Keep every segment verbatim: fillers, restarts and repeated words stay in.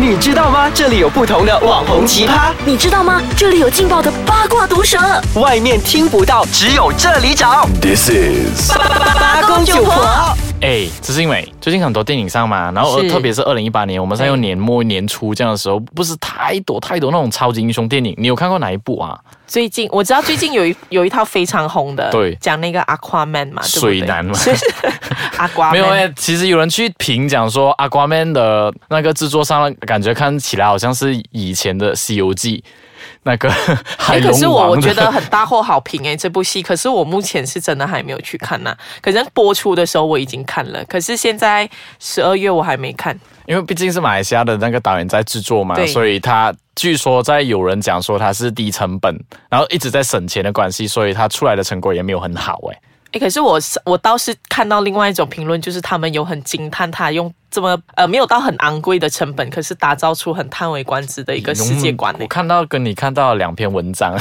你知道吗？这里有不同的网红奇葩。你知道吗？这里有劲爆的八卦毒舌。外面听不到，只有这里找。This is 八八八公九婆。哎，这是因为最近很多电影上嘛，然后特别是二零一八年，我们在用年末年初这样的时候，不是太多太多那种超级英雄电影。你有看过哪一部啊？最近我知道最近有一有一套非常红的，对，讲那个 Aquaman 嘛，对不对？水男嘛。Aquaman 没有哎、欸，其实有人去评讲说 Aquaman 的那个制作上，感觉看起来好像是以前的《西游记》。那个海龙王的、欸、可是我我觉得很大获好评哎、欸，这部戏。可是我目前是真的还没有去看呐、啊。可是播出的时候我已经看了，可是现在十二月我还没看。因为毕竟是马来西亚的那个导演在制作嘛，所以他据说在有人讲说他是低成本，然后一直在省钱的关系，所以他出来的成果也没有很好哎、欸。欸、可是我我倒是看到另外一种评论，就是他们有很惊叹他用这么呃没有到很昂贵的成本，可是打造出很叹为观止的一个世界观、欸。我看到跟你看到两篇文章、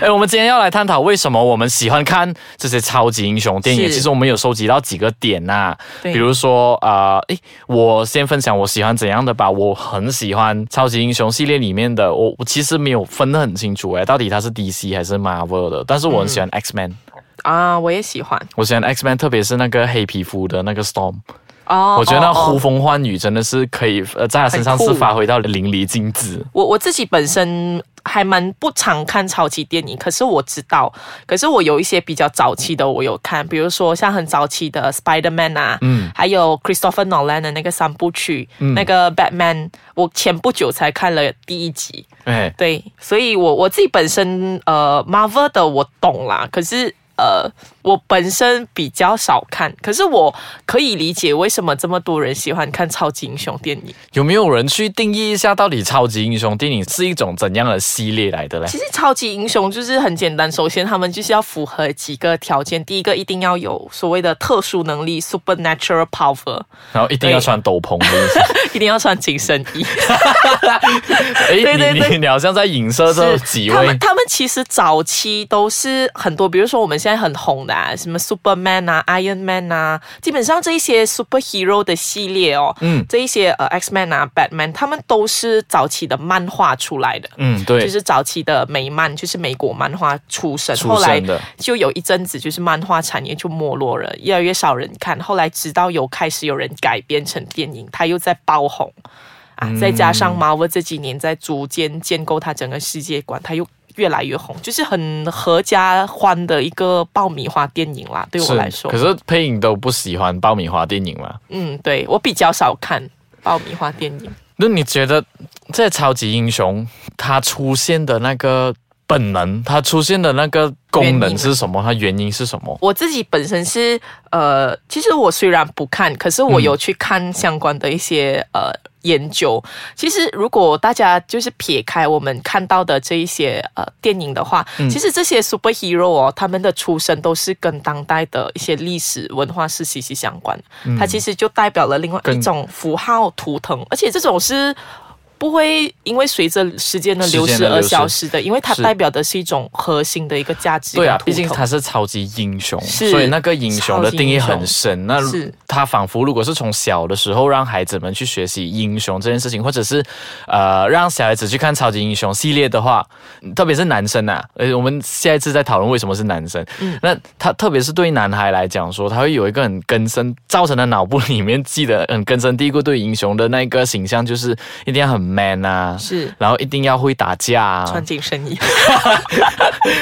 欸，我们今天要来探讨为什么我们喜欢看这些超级英雄电影。其实我们有收集到几个点啊，比如说啊、呃欸，我先分享我喜欢怎样的吧。我很喜欢超级英雄系列里面的，我我其实没有分得很清楚哎、欸，到底它是 D C 还是 Marvel 的，但是我很喜欢 X-Man。嗯啊，我也喜欢。我喜欢 X-Men， 特别是那个黑皮肤的那个 Storm。哦，我觉得那呼风唤雨真的是可以，呃，在他身上是发挥到淋漓尽致。我我自己本身还蛮不常看超级电影，可是我知道，可是我有一些比较早期的我有看，比如说像很早期的 Spider-Man 啊，嗯，还有 Christopher Nolan 的那个三部曲，嗯、那个 Batman， 我前不久才看了第一集。哎，对，所以我我自己本身呃 Marvel 的我懂啦，可是。呃，我本身比较少看，可是我可以理解为什么这么多人喜欢看超级英雄电影。有没有人去定义一下，到底超级英雄电影是一种怎样的系列来的呢？其实超级英雄就是很简单，首先他们就是要符合几个条件，第一个一定要有所谓的特殊能力 （supernatural power）， 然后一定要穿斗篷的意思，一定要穿紧身衣。哎，对对对，你好像在影射这几位。他们他们其实早期都是很多，比如说我们。现在很红的、啊、什么 Superman 啊 Iron Man 啊，基本上这一些 Superhero 的系列哦，嗯，这一些、呃、X-Men 啊 Batman 他们都是早期的漫画出来的，嗯，对，就是早期的美漫，就是美国漫画出身，后来就有一阵子就是漫画产业就没落了，越来越少人看，后来直到有开始有人改编成电影，他又在爆红啊，再加上 Marvel 这几年在逐渐建构他整个世界观，他又越来越红，就是很合家欢的一个爆米花电影啦，对我来说。可是配音都不喜欢爆米花电影嘛？嗯，对，我比较少看爆米花电影。那你觉得这超级英雄他出现的那个本能，他出现的那个功能是什么？它原因是什么？我自己本身是呃，其实我虽然不看，可是我有去看相关的一些、嗯、呃研究。其实如果大家就是撇开我们看到的这一些呃电影的话、嗯，其实这些 superhero 哦，他们的出身都是跟当代的一些历史文化是息息相关、嗯。它其实就代表了另外一种符号图腾，而且这种是。不会因为随着时间的流逝而消失的，因为它代表的是一种核心的一个价值。对啊，毕竟它是超级英雄，所以那个英雄的定义很深。那它仿佛如果是从小的时候让孩子们去学习英雄这件事情，或者是呃让小孩子去看超级英雄系列的话，特别是男生啊，我们下一次再讨论为什么是男生。嗯、那他特别是对男孩来讲说，他会有一个很根深造成的脑部里面记得很根深蒂固对英雄的那个形象，就是一定要很。man 啊，是，然后一定要会打架、啊，穿紧身衣，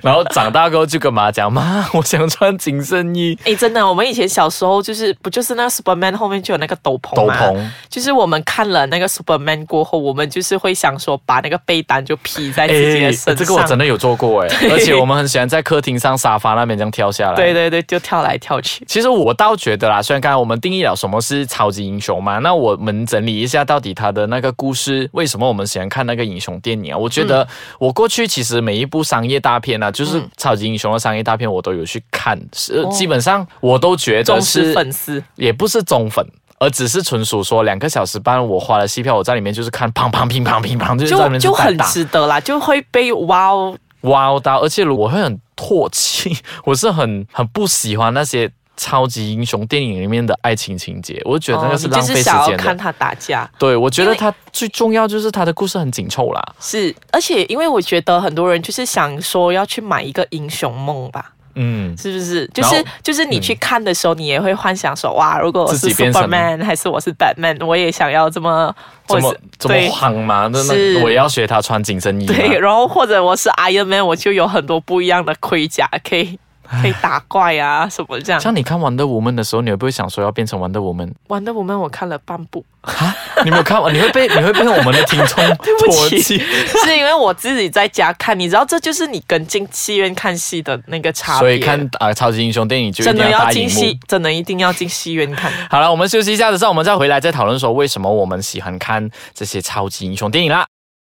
然后长大过后就跟妈讲，妈，我想穿紧身衣。哎、欸，真的，我们以前小时候就是不就是那个 Superman 后面就有那个斗篷嘛，斗篷，就是我们看了那个 Superman 过后，我们就是会想说把那个被单就披在自己的身上。欸、这个我真的有做过哎、欸，而且我们很喜欢在客厅上沙发那边这样跳下来。对对对，就跳来跳去。其实我倒觉得啦，虽然刚才我们定义了什么是超级英雄嘛，那我们整理一下到底他的那个故事。为什么我们喜欢看那个英雄电影啊？我觉得我过去其实每一部商业大片啊，就是超级英雄的商业大片，我都有去看，嗯、基本上我都觉得是忠实粉丝，也不是忠粉。而只是纯属说两个小时半，我花了戏票，我在里面就是看砰砰乒砰乒砰，就是在里面就很值得啦，就会被哇哦哇哦到，而且我会很唾弃，我是很很不喜欢那些。超级英雄电影里面的爱情情节，我就觉得那个是浪费时间的。哦，你就是想要看他打架。对，我觉得他最重要就是他的故事很紧凑啦。是，而且因为我觉得很多人就是想说要去买一个英雄梦吧。嗯，是不是？就是就是你去看的时候，你也会幻想说，嗯，哇，如果我是 Superman 还是我是 Batman， 我也想要这么这么这么憨嘛？那那我也要学他穿紧身衣。对，然后或者我是 Iron Man， 我就有很多不一样的盔甲可以。可以打怪啊，什么这样。像你看 Wonder Woman 的时候，你会不会想说要变成 Wonder Woman？ Wonder Woman 我看了半部。啊，你没有看？你会被你会被我们的听众唾弃？是因为我自己在家看，你知道，这就是你跟进戏院看戏的那个差别。所以看啊，呃，超级英雄电影就一定要大荧幕，真的一定要进戏院看。好了，我们休息一下的时候，我们再回来再讨论说为什么我们喜欢看这些超级英雄电影啦。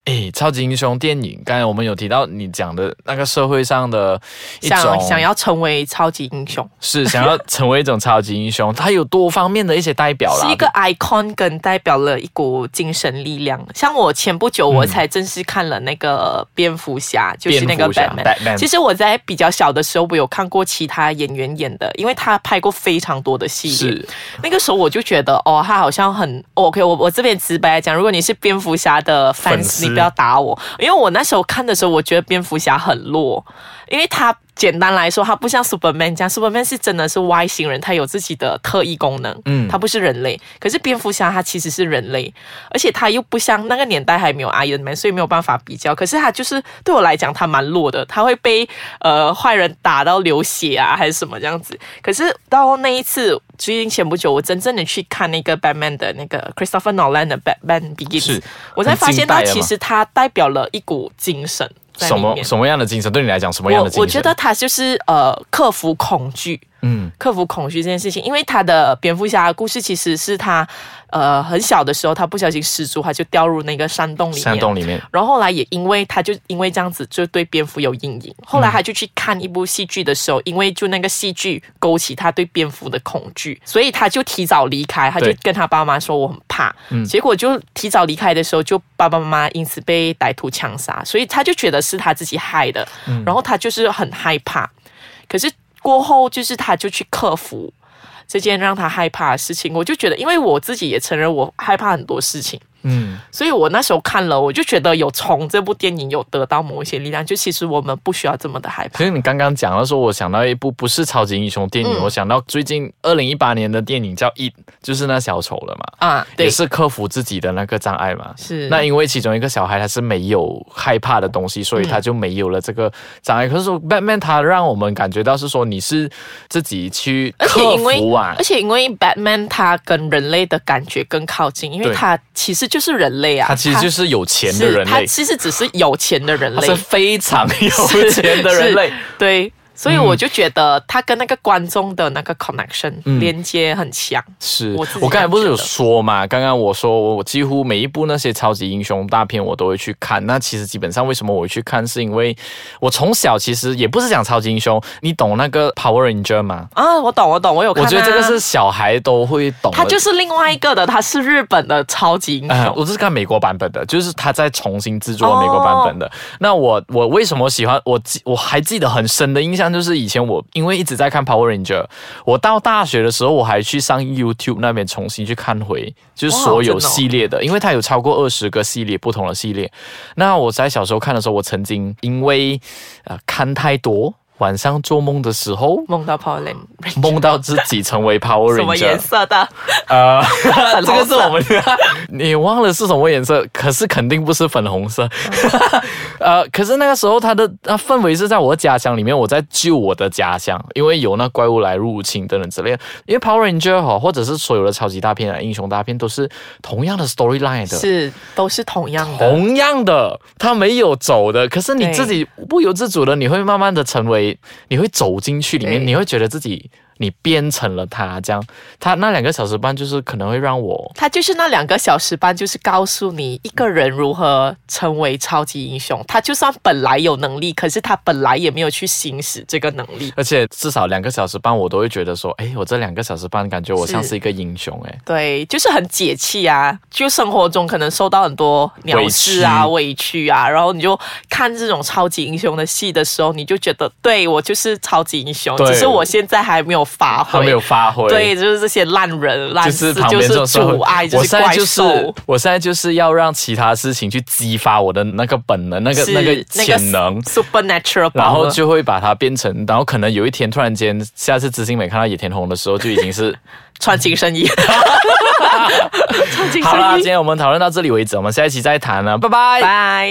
哎，超级英雄电影，刚才我们有提到你讲的那个社会上的一种想想要成为超级英雄，是想要成为一种超级英雄，它有多方面的一些代表啦，是一个 icon 跟代表了一股精神力量。像我前不久我才正式看了那个蝙蝠侠，嗯，就是那个 Batman, Batman。其实我在比较小的时候，我有看过其他演员演的，因为他拍过非常多的系列。是那个时候我就觉得，哦，他好像很，哦，OK。我我这边直白来讲，如果你是蝙蝠侠的 fans。不要打我，因为我那时候看的时候，我觉得蝙蝠侠很弱，因为他简单来说，他不像 Superman 这样 ，Superman 是真的是外星人，他有自己的特异功能，嗯，他不是人类。可是蝙蝠侠他其实是人类，而且他又不像那个年代还没有 Iron Man， 所以没有办法比较。可是他就是对我来讲，他蛮弱的，他会被呃坏人打到流血啊，还是什么这样子。可是到那一次，最近前不久，我真正的去看那个 Batman 的那个 Christopher Nolan 的 Batman Begins， 我才发现他其实他代表了一股精神。什么什么样的精神？对你来讲，什么样的精神？我我觉得他就是呃，克服恐惧，嗯，克服恐惧这件事情。因为他的蝙蝠侠的故事其实是他呃很小的时候，他不小心失足，他就掉入那个山洞里面，山洞里面。然后后来也因为他就因为这样子，就对蝙蝠有阴影。后来他就去看一部戏剧的时候，嗯，因为就那个戏剧勾起他对蝙蝠的恐惧，所以他就提早离开。他就跟他爸妈说我很怕，嗯，结果就提早离开的时候，就爸爸妈妈因此被歹徒枪杀，所以他就觉得是他自己害的，嗯，然后他就是很害怕。可是过后就是他就去克服这件让他害怕的事情。我就觉得，因为我自己也承认我害怕很多事情，嗯，所以我那时候看了，我就觉得有从这部电影有得到某一些力量，就其实我们不需要这么的害怕。其实你刚刚讲到说，我想到一部不是超级英雄电影，嗯，我想到最近二零一八年的电影叫《It》，就是那小丑了嘛，啊，对，也是克服自己的那个障碍嘛。是。那因为其中一个小孩他是没有害怕的东西，所以他就没有了这个障碍。嗯，可是 Batman 他让我们感觉到是说你是自己去克服啊，而且因为 Batman 他跟人类的感觉更靠近，因为他其实。就是人类啊，他其实就是有钱的人类，他其实只是有钱的人类，他是非常有钱的人类，对，所以我就觉得他跟那个观众的那个 connection、嗯、连接很强。是我，我刚才不是有说嘛，刚刚我说我几乎每一部那些超级英雄大片我都会去看，那其实基本上为什么我会去看，是因为我从小其实也不是讲超级英雄，你懂那个 Power Ranger 吗？啊，我懂我懂，我有看、啊、我觉得这个是小孩都会懂的，他就是另外一个的，他是日本的超级英雄、嗯、我是看美国版本的，就是他在重新制作美国版本的、哦、那我我为什么喜欢，我我还记得很深的印象就是以前我因为一直在看 Power Ranger， 我到大学的时候我还去上 YouTube 那边重新去看回就是所有系列的、哦哦、因为它有超过二十个系列，不同的系列。那我在小时候看的时候，我曾经因为、呃、看太多，晚上做梦的时候梦到 Power Ranger， 梦到自己成为 Power Ranger。 什么颜色的呃，这个是我们你忘了是什么颜色，可是肯定不是粉红色呃，可是那个时候它的它氛围是在我家乡里面，我在救我的家乡，因为有那怪物来入侵等等之类的。因为 Power Ranger、哦、或者是所有的超级大片、啊、英雄大片都是同样的 storyline 的，是都是同样的同样的它没有走的，可是你自己不由自主的你会慢慢的成为，你会走进去里面，你会觉得自己你变成了他这样。他那两个小时半就是可能会让我，他就是那两个小时半就是告诉你一个人如何成为超级英雄，他就算本来有能力，可是他本来也没有去行使这个能力。而且至少两个小时半我都会觉得说，哎，我这两个小时半感觉我像是一个英雄。哎，对，就是很解气啊，就生活中可能受到很多鸟事啊委屈啊，然后你就看看这种超级英雄的戏的时候，你就觉得对我就是超级英雄，只是我现在还没有发挥，还没有发挥。对，就是这些烂人烂事，就是阻碍，就是怪兽。我现在就是要让其他事情去激发我的那个本能，那个那个潜能 ，supernatural， 然后就会把它变成，然后可能有一天突然间，下次知心美看到野田宏的时候，就已经是。穿情深衣好啦，今天我们讨论到这里为止，我们下一期再谈了，拜拜拜。